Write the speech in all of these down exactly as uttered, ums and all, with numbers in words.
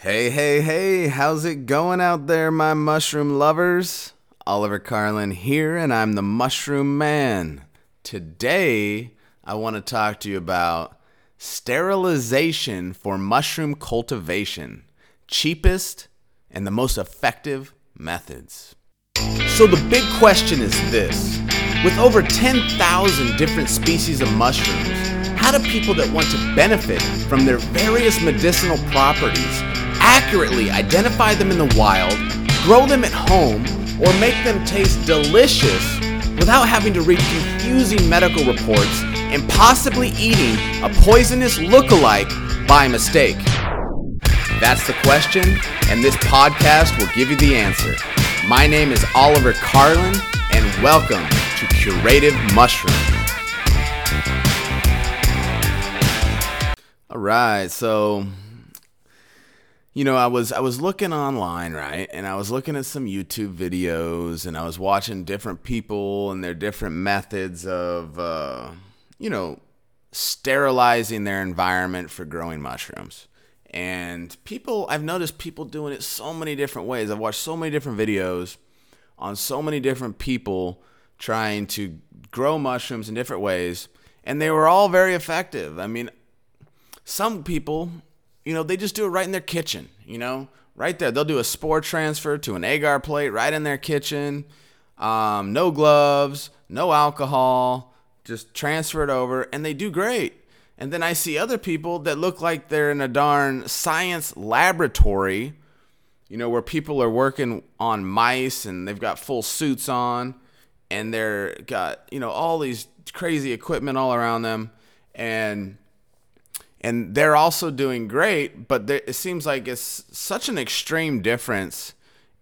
Hey, hey, hey, how's it going out there, my mushroom lovers? Oliver Carlin here, and I'm the Mushroom Man. Today, I want to talk to you about sterilization for mushroom cultivation, cheapest and the most effective methods. So the big question is this. With over ten thousand different species of mushrooms, how do people that want to benefit from their various medicinal properties accurately identify them in the wild, grow them at home, or make them taste delicious without having to read confusing medical reports and possibly eating a poisonous lookalike by mistake? That's the question, and this podcast will give you the answer. My name is Oliver Carlin, and welcome to Curative Mushroom. All right, so... You know, I was I was looking online, right? And I was looking at some YouTube videos, and I was watching different people and their different methods of, uh, you know, sterilizing their environment for growing mushrooms. And people, I've noticed people doing it so many different ways. I've watched so many different videos on so many different people trying to grow mushrooms in different ways, and they were all very effective. I mean, some people... You know, they just do it right in their kitchen, you know, right there. They'll do a spore transfer to an agar plate right in their kitchen. Um, no gloves, no alcohol, just transfer it over, and they do great. And then I see other people that look like they're in a darn science laboratory, you know, where people are working on mice and they've got full suits on and they're got, you know, all these crazy equipment all around them. And... And they're also doing great, but there, it seems like it's such an extreme difference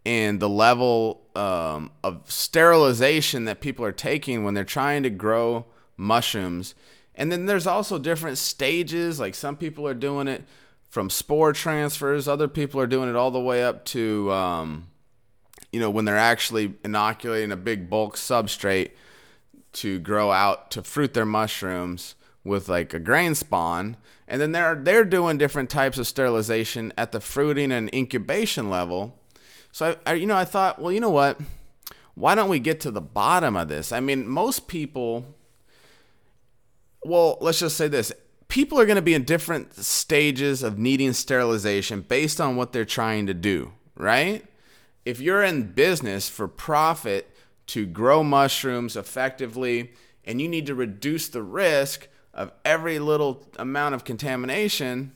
in the level um, of sterilization that people are taking when they're trying to grow mushrooms. And then there's also different stages. Like some people are doing it from spore transfers. Other people are doing it all the way up to, um, you know, when they're actually inoculating a big bulk substrate to grow out, to fruit their mushrooms with like a grain spawn. And then they're they're doing different types of sterilization at the fruiting and incubation level. So I, I you know I thought, well, you know what? Why don't we get to the bottom of this? I mean, most people, well, let's just say this. People are going to be in different stages of needing sterilization based on what they're trying to do, right? If you're in business for profit to grow mushrooms effectively and you need to reduce the risk of every little amount of contamination,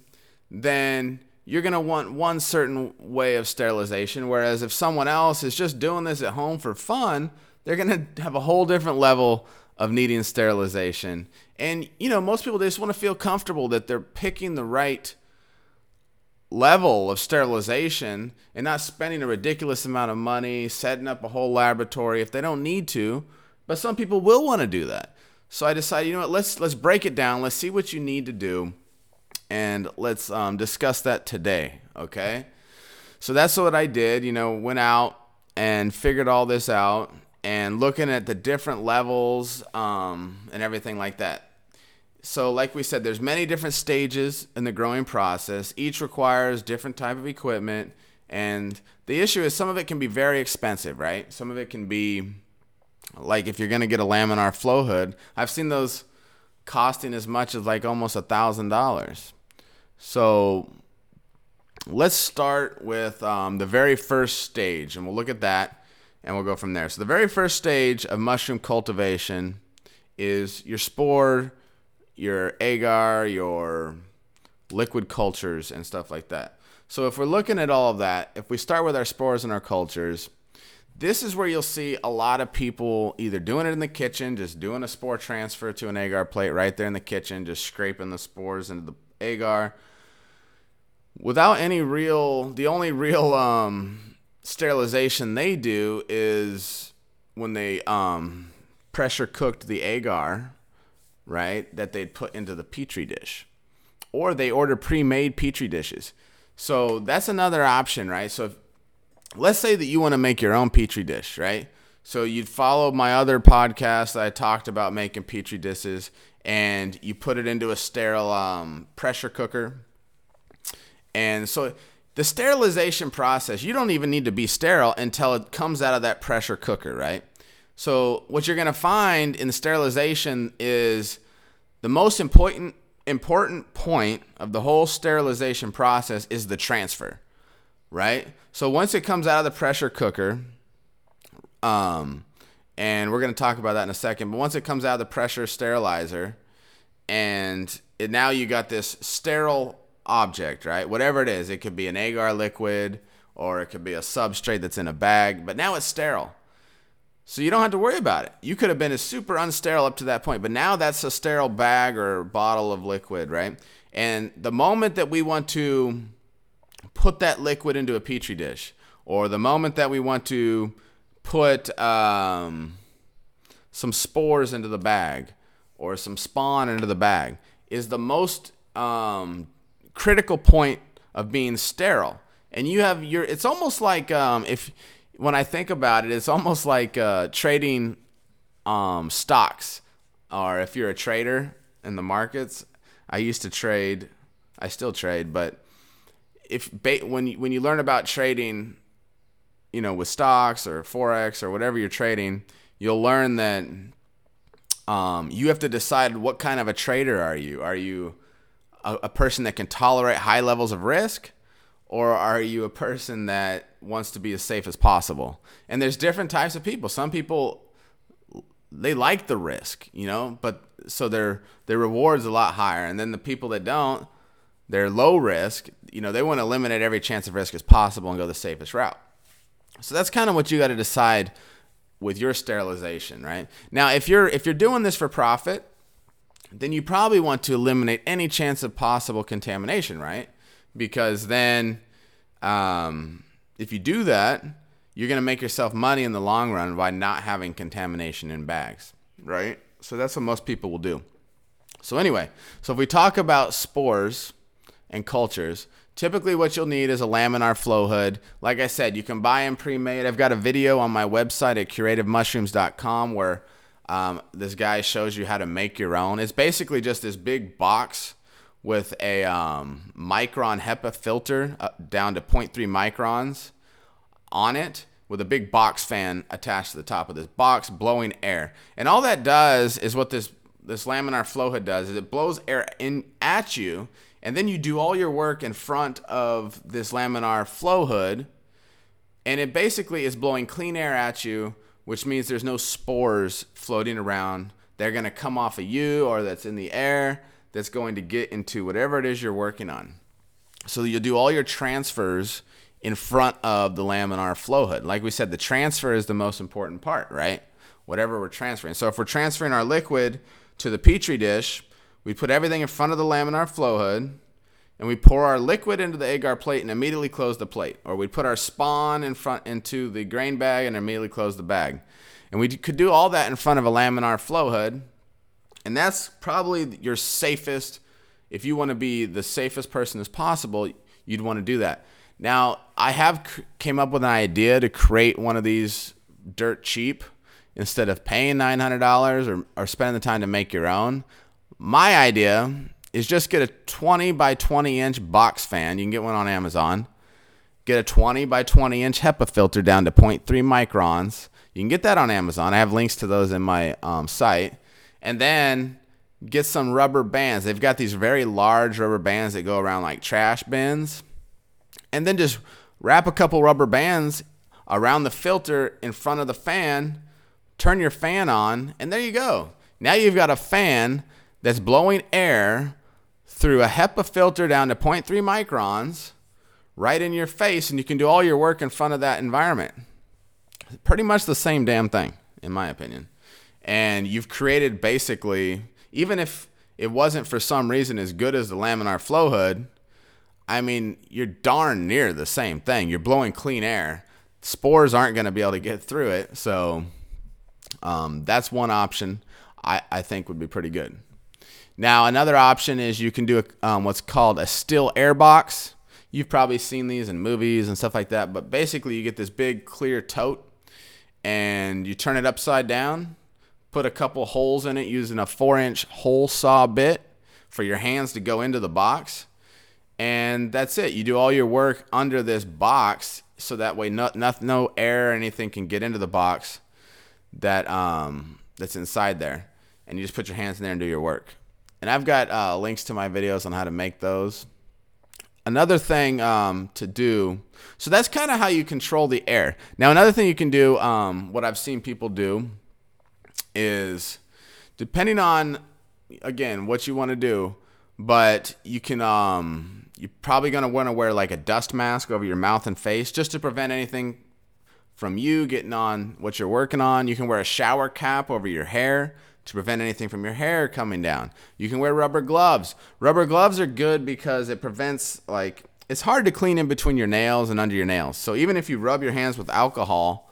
then you're going to want one certain way of sterilization. Whereas if someone else is just doing this at home for fun, they're going to have a whole different level of needing sterilization. And, you know, most people, they just want to feel comfortable that they're picking the right level of sterilization and not spending a ridiculous amount of money, setting up a whole laboratory if they don't need to. But some people will want to do that. So I decided, you know what, let's let's break it down. Let's see what you need to do, and let's um, discuss that today, okay? So that's what I did, you know, went out and figured all this out and looking at the different levels um, and everything like that. So like we said, there's many different stages in the growing process. Each requires different type of equipment, and the issue is some of it can be very expensive, right? Some of it can be... Like if you're going to get a laminar flow hood, I've seen those costing as much as like almost a thousand dollars. So let's start with um, the very first stage, and we'll look at that and we'll go from there. So the very first stage of mushroom cultivation is your spore, your agar, your liquid cultures and stuff like that. So if we're looking at all of that, if we start with our spores and our cultures, this is where you'll see a lot of people either doing it in the kitchen, just doing a spore transfer to an agar plate right there in the kitchen, just scraping the spores into the agar without any real, the only real um, sterilization they do is when they um, pressure cooked the agar, right, that they'd put into the Petri dish, or they order pre-made Petri dishes. So that's another option, right? So if let's say that you want to make your own Petri dish, right? So you'd follow my other podcast that I talked about making Petri dishes, and you put it into a sterile um, pressure cooker. And so The sterilization process, you don't even need to be sterile until it comes out of that pressure cooker, right? So what you're going to find in the sterilization is the most important important point of the whole sterilization process is the transfer, right? So once it comes out of the pressure cooker, um, and we're going to talk about that in a second, but once it comes out of the pressure sterilizer and it, now you got this sterile object, right? Whatever it is, it could be an agar liquid or it could be a substrate that's in a bag, but now it's sterile. So you don't have to worry about it. You could have been a super unsterile up to that point, but now that's a sterile bag or bottle of liquid, right? And the moment that we want to put that liquid into a petri dish, or the moment that we want to put um, some spores into the bag or some spawn into the bag, is the most um, critical point of being sterile. And you have your, it's almost like um, if, when I think about it, it's almost like uh, trading um, stocks, or if you're a trader in the markets. I used to trade, I still trade, but if when you, when you learn about trading, you know, with stocks or forex or whatever you're trading, you'll learn that um, you have to decide what kind of a trader are you. Are you a, a person that can tolerate high levels of risk? Or are you a person that wants to be as safe as possible? And there's different types of people. Some people, they like the risk, you know, but so their their reward's a lot higher. And then the people that don't, they're low risk, you know, they want to eliminate every chance of risk as possible and go the safest route. So that's kind of what you got to decide with your sterilization, right? Now, if you're if you're doing this for profit, then you probably want to eliminate any chance of possible contamination, right? Because then um, if you do that, you're going to make yourself money in the long run by not having contamination in bags, right? So that's what most people will do. So anyway, so if we talk about spores and cultures, typically what you'll need is a laminar flow hood. Like I said, you can buy them pre-made. I've got a video on my website at curative mushrooms dot com where um, this guy shows you how to make your own. It's basically just this big box with a um, micron HEPA filter uh, down to zero point three microns on it, with a big box fan attached to the top of this box blowing air. And all that does is what this, this laminar flow hood does, is it blows air in at you, and then you do all your work in front of this laminar flow hood, and it basically is blowing clean air at you, which means there's no spores floating around. They're gonna come off of you, or that's in the air, that's going to get into whatever it is you're working on. So you'll do all your transfers in front of the laminar flow hood. Like we said, the transfer is the most important part, right? Whatever we're transferring. So if we're transferring our liquid to the petri dish, we put everything in front of the laminar flow hood, and we pour our liquid into the agar plate and immediately close the plate. Or we put our spawn in front into the grain bag and immediately close the bag. And we could do all that in front of a laminar flow hood. And that's probably your safest, if you want to be the safest person as possible, you'd want to do that. Now, I have c- came up with an idea to create one of these dirt cheap instead of paying nine hundred dollars or, or spending the time to make your own. My idea is just get a twenty by twenty inch box fan. You can get one on Amazon. Get a twenty by twenty inch HEPA filter down to zero point three microns. You can get that on Amazon. I have links to those in my um, site. And then get some rubber bands. They've got these very large rubber bands that go around like trash bins. And then just wrap a couple rubber bands around the filter in front of the fan, turn your fan on, and there you go. Now you've got a fan that's blowing air through a HEPA filter down to zero point three microns right in your face, and you can do all your work in front of that environment. Pretty much the same damn thing, in my opinion. And you've created basically, even if it wasn't for some reason as good as the laminar flow hood, I mean, you're darn near the same thing. You're blowing clean air. Spores aren't going to be able to get through it. So um, that's one option I, I think would be pretty good. Now, another option is you can do a, um, what's called a still air box. You've probably seen these in movies and stuff like that. But basically, you get this big clear tote, and you turn it upside down. Put a couple holes in it using a four inch hole saw bit for your hands to go into the box. And that's it. You do all your work under this box, so that way no, no, no air or anything can get into the box that um, that's inside there. And you just put your hands in there and do your work. And I've got uh, links to my videos on how to make those. Another thing um, to do, so that's kind of how you control the air. Now, another thing you can do, um, what I've seen people do is, depending on, again, what you want to do, but you can, um, you're probably going to want to wear like a dust mask over your mouth and face just to prevent anything from you getting on what you're working on. You can wear a shower cap over your hair to prevent anything from your hair coming down. You can wear rubber gloves. Rubber gloves are good because it prevents, like, it's hard to clean in between your nails and under your nails. So even if you rub your hands with alcohol,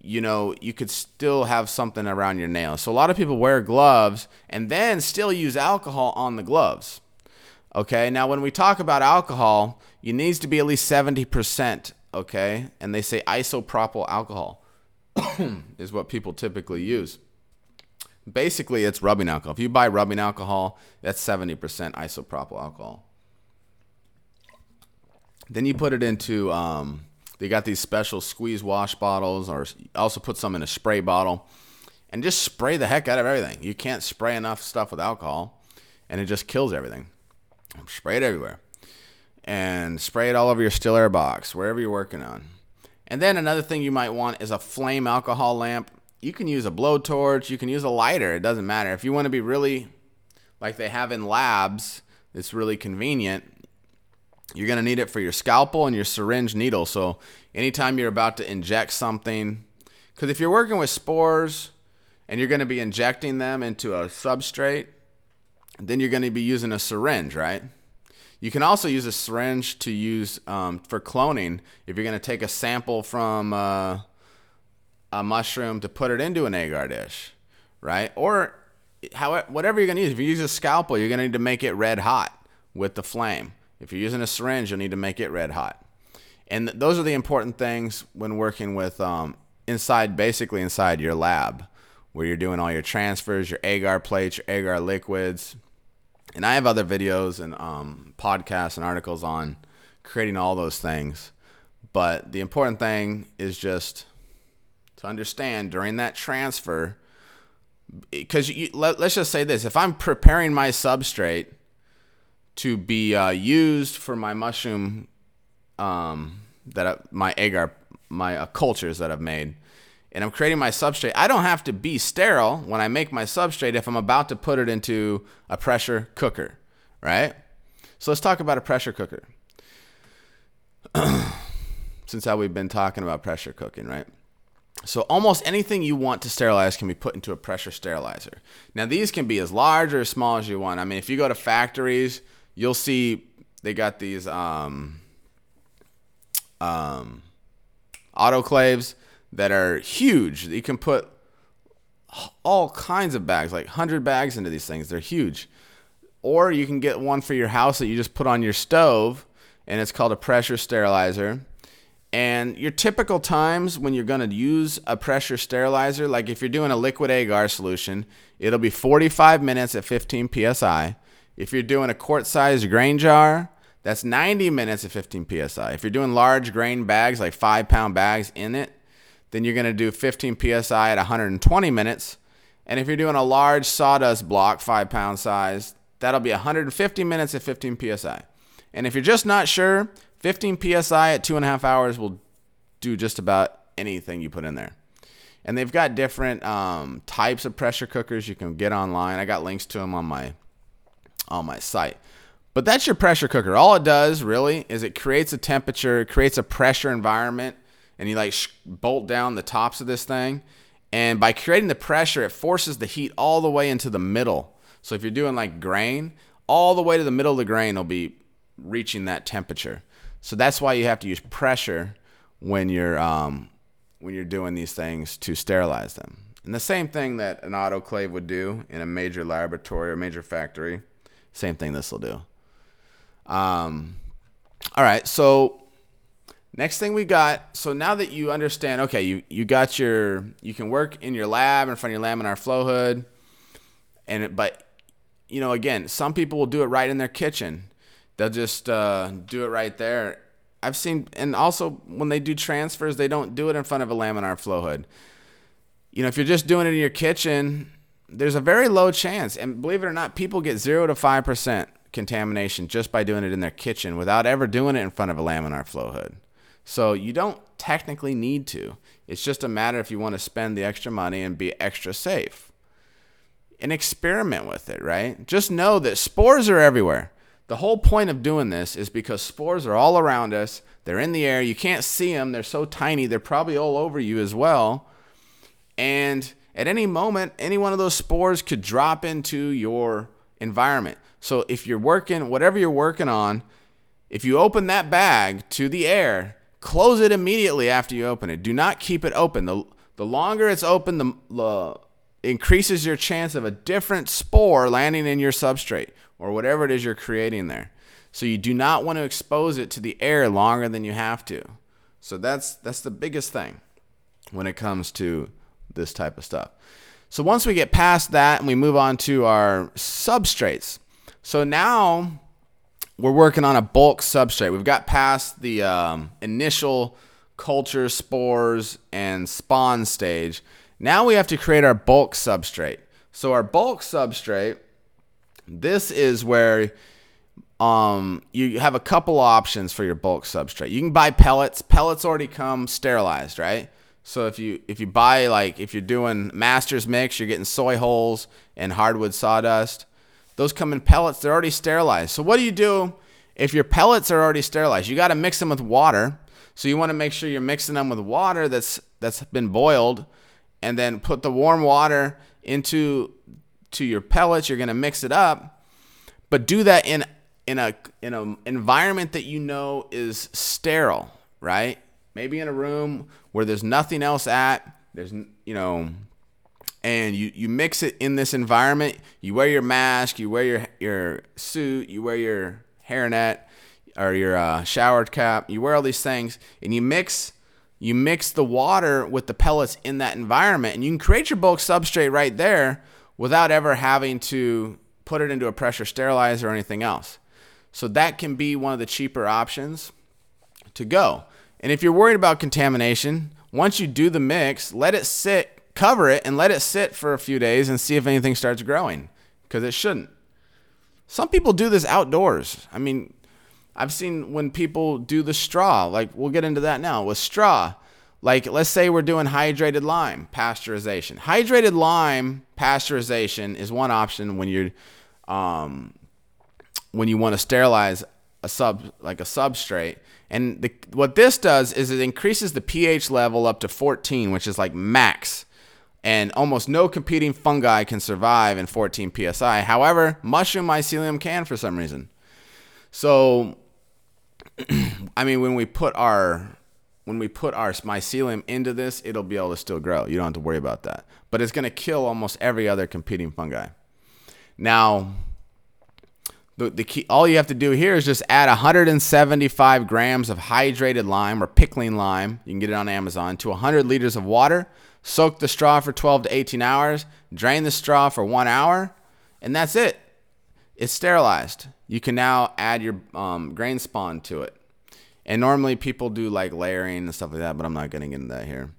you know, you could still have something around your nails. So a lot of people wear gloves and then still use alcohol on the gloves. Okay, now when we talk about alcohol, it needs to be at least seventy percent, okay? And they say isopropyl alcohol is what people typically use. Basically, it's rubbing alcohol. If you buy rubbing alcohol, that's seventy percent isopropyl alcohol. Then you put it into, um, they got these special squeeze wash bottles, or also put some in a spray bottle, and just spray the heck out of everything. You can't spray enough stuff with alcohol, and it just kills everything. Spray it everywhere. And spray it all over your still air box, wherever you're working on. And then another thing you might want is a flame alcohol lamp. You can use a blowtorch. You can use a lighter. It doesn't matter. If you want to be really, like they have in labs, it's really convenient. You're going to need it for your scalpel and your syringe needle. So anytime you're about to inject something, because if you're working with spores and you're going to be injecting them into a substrate, then you're going to be using a syringe, right? You can also use a syringe to use um, for cloning. If you're going to take a sample from uh, a mushroom to put it into an agar dish, right? Or however, whatever you're going to use. If you use a scalpel, you're going to need to make it red hot with the flame. If you're using a syringe, you'll need to make it red hot. And th- those are the important things when working with um, inside, basically inside your lab, where you're doing all your transfers, your agar plates, your agar liquids. And I have other videos and um, podcasts and articles on creating all those things. But the important thing is just to understand during that transfer, because you, let, let's just say this. If I'm preparing my substrate to be uh, used for my mushroom, um, that I, my agar, my uh, cultures that I've made, and I'm creating my substrate, I don't have to be sterile when I make my substrate if I'm about to put it into a pressure cooker, right? So let's talk about a pressure cooker. Since how we've been talking about pressure cooking, right? So almost anything you want to sterilize can be put into a pressure sterilizer. Now, these can be as large or as small as you want. I mean, if you go to factories, you'll see they got these um, um, autoclaves that are huge. You can put all kinds of bags, like one hundred bags into these things. They're huge. Or you can get one for your house that you just put on your stove, and it's called a pressure sterilizer. And your typical times when you're going to use a pressure sterilizer, like if you're doing a liquid agar solution, it'll be forty-five minutes at fifteen P S I. If you're doing a quart-sized grain jar, that's ninety minutes at fifteen P S I. If you're doing large grain bags, like five-pound bags in it, then you're going to do fifteen P S I at one hundred twenty minutes. And if you're doing a large sawdust block, five-pound size, that'll be one hundred fifty minutes at fifteen P S I. And if you're just not sure, fifteen P S I at two and a half hours will do just about anything you put in there. And they've got different um, types of pressure cookers you can get online. I got links to them on my on my site. But that's your pressure cooker. All it does really is it creates a temperature, it creates a pressure environment, and you like sh- bolt down the tops of this thing. And by creating the pressure, it forces the heat all the way into the middle. So if you're doing like grain, all the way to the middle of the grain will be reaching that temperature. So that's why you have to use pressure when you're um, when you're doing these things to sterilize them. And the same thing that an autoclave would do in a major laboratory or major factory, same thing this will do. Um, all right, so next thing we got, so now that you understand, okay, you, you got your, you can work in your lab in front of your laminar flow hood, and but, you know, again, some people will do it right in their kitchen. They'll just uh, do it right there. I've seen, and also when they do transfers, they don't do it in front of a laminar flow hood. You know, if you're just doing it in your kitchen, there's a very low chance, and believe it or not, people get zero to five percent contamination just by doing it in their kitchen without ever doing it in front of a laminar flow hood. So you don't technically need to. It's just a matter if you want to spend the extra money and be extra safe. And experiment with it, right? Just know that spores are everywhere. The whole point of doing this is because spores are all around us. They're in the air. You can't see them. They're so tiny. They're probably all over you as well. And at any moment, any one of those spores could drop into your environment. So if you're working, whatever you're working on, if you open that bag to the air, close it immediately after you open it. Do not keep it open. The, the longer it's open, the uh, increases your chance of a different spore landing in your substrate or whatever it is you're creating there. So you do not want to expose it to the air longer than you have to. So that's that's the biggest thing when it comes to this type of stuff. So once we get past that and we move on to our substrates. So now we're working on a bulk substrate. We've got past the um, initial culture, spores, and spawn stage. Now we have to create our bulk substrate. So our bulk substrate, this is where um, you have a couple options for your bulk substrate. You can buy pellets. Pellets already come sterilized, right? So if you if you buy, like if you're doing master's mix, you're getting soy hulls and hardwood sawdust. Those come in pellets. They're already sterilized. So what do you do if your pellets are already sterilized? You got to mix them with water. So you want to make sure you're mixing them with water that's that's been boiled, and then put the warm water into to your pellets. You're going to mix it up, but do that in in a in an environment that you know is sterile, right? Maybe in a room where there's nothing else at, there's, you know, and you, you mix it in this environment. You wear your mask, you wear your, your suit, you wear your hairnet or your uh, shower cap, you wear all these things, and you mix you mix the water with the pellets in that environment, and you can create your bulk substrate right there without ever having to put it into a pressure sterilizer or anything else. So that can be one of the cheaper options to go. And if you're worried about contamination, once you do the mix, let it sit, cover it, and let it sit for a few days and see if anything starts growing, because it shouldn't. Some people do this outdoors. I mean, I've seen when people do the straw, like we'll get into that now, with straw. Like let's say we're doing hydrated lime pasteurization. Hydrated lime pasteurization is one option when you're um, when you want to sterilize a sub like a substrate. And the, what this does is it increases the pH level up to fourteen, which is like max. And almost no competing fungi can survive in fourteen P S I. However, mushroom mycelium can for some reason. So, I mean, when we put our when we put our mycelium into this, it'll be able to still grow. You don't have to worry about that. But it's going to kill almost every other competing fungi. Now, The, the key, all you have to do here is just add one hundred seventy-five grams of hydrated lime or pickling lime, you can get it on Amazon, to one hundred liters of water. Soak the straw for twelve to eighteen hours, drain the straw for one hour, and that's it. It's sterilized. You can now add your um, grain spawn to it. And normally people do like layering and stuff like that, but I'm not getting into that here.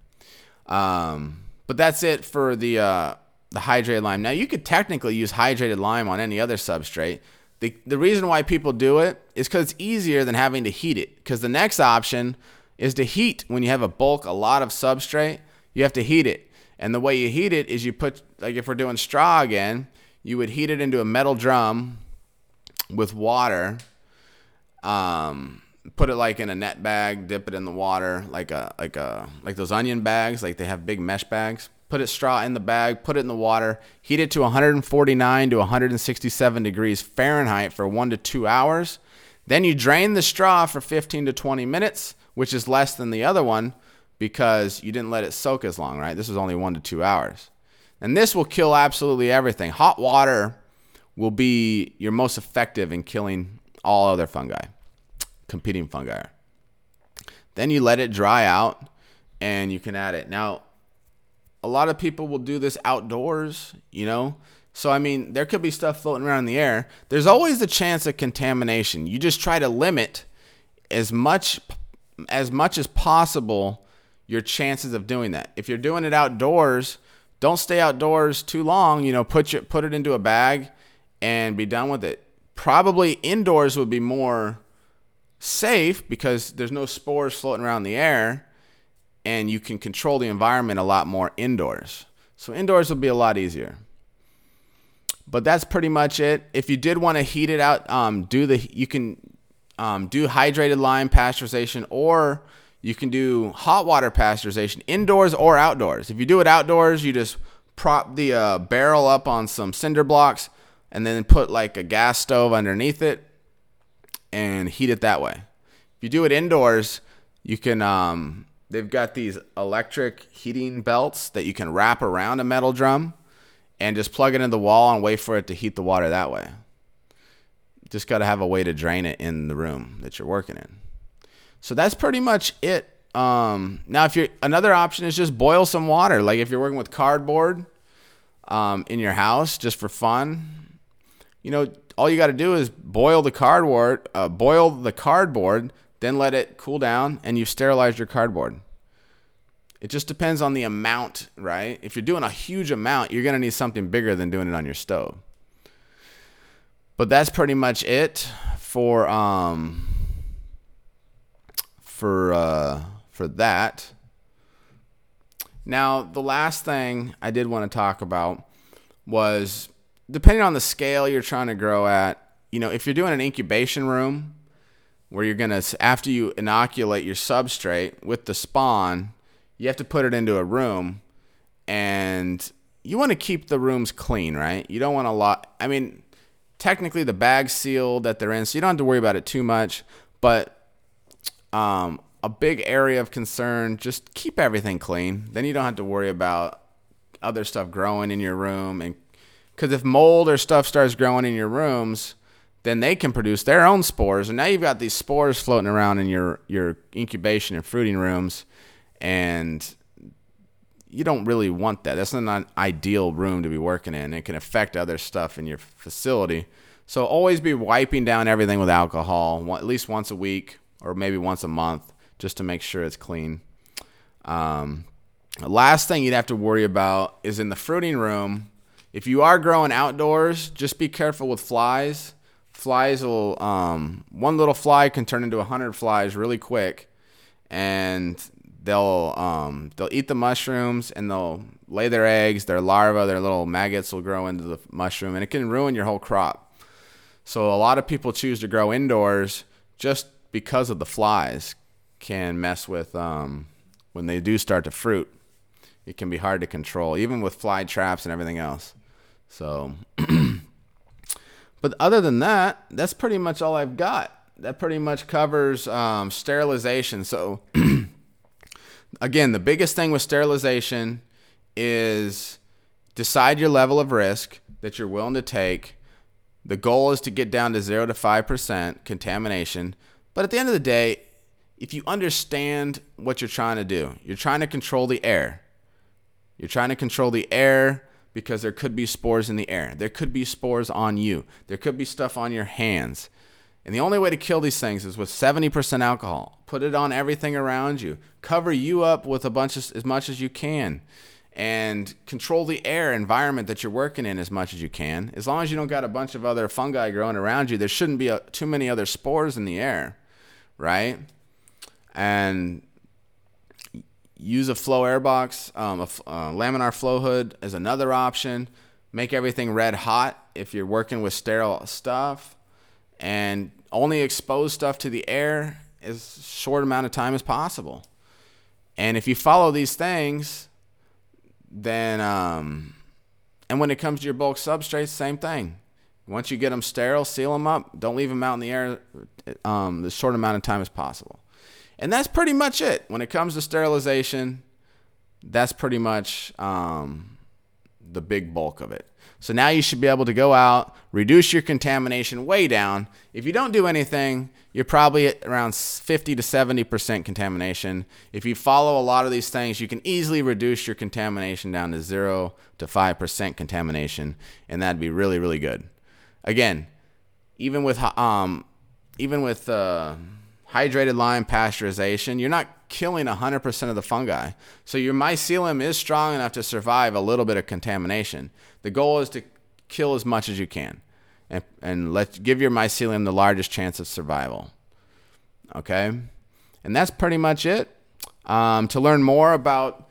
Um, but that's it for the, uh, the hydrated lime. Now you could technically use hydrated lime on any other substrate. The, the reason why people do it is because it's easier than having to heat it. Because the next option is to heat. When you have a bulk, a lot of substrate, you have to heat it. And the way you heat it is you put, like if we're doing straw again, you would heat it into a metal drum with water. Um, put it like in a net bag, dip it in the water, like a like a like those onion bags, like they have big mesh bags. Put it straw in the bag, put it in the water, heat it to one forty-nine to one sixty-seven degrees Fahrenheit for one to two hours. Then you drain the straw for fifteen to twenty minutes, which is less than the other one because you didn't let it soak as long, right? This is only one to two hours. And this will kill absolutely everything. Hot water will be your most effective in killing all other fungi, competing fungi. Then you let it dry out and you can add it. Now, a lot of people will do this outdoors, you know, So, I mean, there could be stuff floating around in the air. There's always the chance of contamination. You just try to limit as much as much as possible your chances of doing that. If you're doing it outdoors, don't stay outdoors too long. You know, put your, put it into a bag and be done with it. Probably indoors would be more safe because there's no spores floating around in the air and you can control the environment a lot more indoors. So indoors will be a lot easier. But that's pretty much it. If you did want to heat it out, um, do the you can um, do hydrated lime pasteurization, or you can do hot water pasteurization indoors or outdoors. If you do it outdoors, you just prop the uh, barrel up on some cinder blocks and then put like a gas stove underneath it and heat it that way. If you do it indoors, you can um, they've got these electric heating belts that you can wrap around a metal drum and just plug it in the wall and wait for it to heat the water that way. Just got to have a way to drain it in the room that you're working in. So that's pretty much it. Um, now, if you're another option is just boil some water. Like if you're working with cardboard um, in your house, just for fun, you know, all you got to do is boil the cardboard, uh, boil the cardboard, then let it cool down, and you've sterilized your cardboard. It just depends on the amount, right? If you're doing a huge amount, you're going to need something bigger than doing it on your stove. But that's pretty much it for um for uh for that. Now, the last thing I did want to talk about was, depending on the scale you're trying to grow at, you know, if you're doing an incubation room where you're going to, after you inoculate your substrate with the spawn, you have to put it into a room, and you want to keep the rooms clean, right? You don't want a lot. I mean, technically the bag's sealed that they're in, so you don't have to worry about it too much. But um, a big area of concern, just keep everything clean. Then you don't have to worry about other stuff growing in your room. And because if mold or stuff starts growing in your rooms, then they can produce their own spores. And now you've got these spores floating around in your, your incubation and fruiting rooms. And you don't really want that. That's not an ideal room to be working in. It can affect other stuff in your facility. So always be wiping down everything with alcohol at least once a week or maybe once a month, just to make sure it's clean. Um, the last thing you'd have to worry about is in the fruiting room. If you are growing outdoors, just be careful with flies. Flies will, um, one little fly can turn into one hundred flies really quick. And They'll um, they'll eat the mushrooms, and they'll lay their eggs, their larvae, their little maggots will grow into the mushroom, and it can ruin your whole crop. So a lot of people choose to grow indoors just because of the flies can mess with um, when they do start to fruit. It can be hard to control, even with fly traps and everything else. So, but other than that, that's pretty much all I've got. That pretty much covers um, sterilization. So. Again, the biggest thing with sterilization is decide your level of risk that you're willing to take. The goal is to get down to zero to five percent contamination. But at the end of the day, if you understand what you're trying to do, you're trying to control the air. You're trying to control the air because there could be spores in the air. There could be spores on you. There could be stuff on your hands. And the only way to kill these things is with seventy percent alcohol. Put it on everything around you. Cover you up with a bunch of, as much as you can. And control the air environment that you're working in as much as you can. As long as you don't got a bunch of other fungi growing around you, there shouldn't be a, too many other spores in the air, right? And use a flow air box, um, a, a laminar flow hood is another option. Make everything red hot if you're working with sterile stuff. And only expose stuff to the air as short amount of time as possible. And if you follow these things, then um, and when it comes to your bulk substrates, same thing. Once you get them sterile, seal them up. Don't leave them out in the air um, the short amount of time as possible. And that's pretty much it. When it comes to sterilization, that's pretty much um, the big bulk of it. So now you should be able to go out, reduce your contamination way down. If you don't do anything, you're probably at around fifty to seventy percent contamination. If you follow a lot of these things, you can easily reduce your contamination down to zero to five percent contamination, and that'd be really, really good. Again, even with um, even with uh, hydrated lime pasteurization, you're not killing one hundred percent of the fungi. So your mycelium is strong enough to survive a little bit of contamination. The goal is to kill as much as you can and, and let give your mycelium the largest chance of survival. Okay? And that's pretty much it. Um, to learn more about,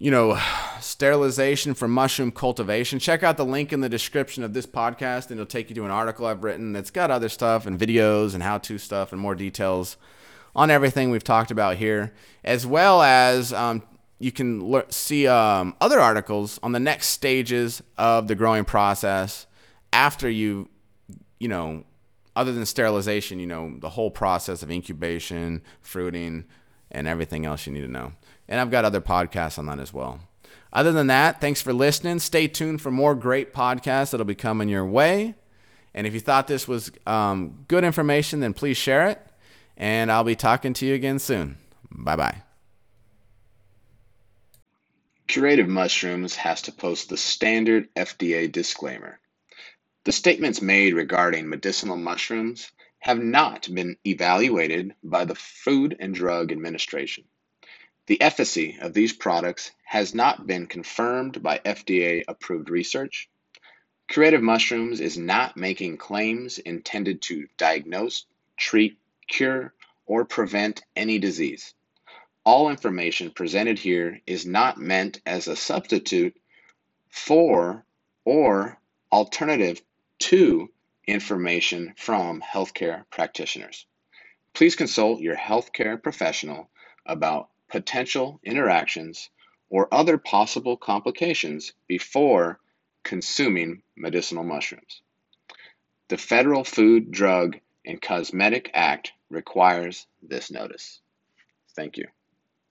you know, sterilization for mushroom cultivation, check out the link in the description of this podcast, and it'll take you to an article I've written that's got other stuff and videos and how-to stuff and more details on everything we've talked about here, as well as um, you can le- see um, other articles on the next stages of the growing process after you, you know, other than sterilization, you know, the whole process of incubation, fruiting, and everything else you need to know. And I've got other podcasts on that as well. Other than that, thanks for listening. Stay tuned for more great podcasts that'll be coming your way. And if you thought this was um, good information, then please share it. And I'll be talking to you again soon. Bye-bye. Curative Mushrooms has to post the standard F D A disclaimer. The statements made regarding medicinal mushrooms have not been evaluated by the Food and Drug Administration. The efficacy of these products has not been confirmed by F D A-approved research. Curative Mushrooms is not making claims intended to diagnose, treat, cure, or prevent any disease. All information presented here is not meant as a substitute for or alternative to information from healthcare practitioners. Please consult your healthcare professional about potential interactions, or other possible complications before consuming medicinal mushrooms. The Federal Food, Drug, and Cosmetic Act requires this notice. Thank you.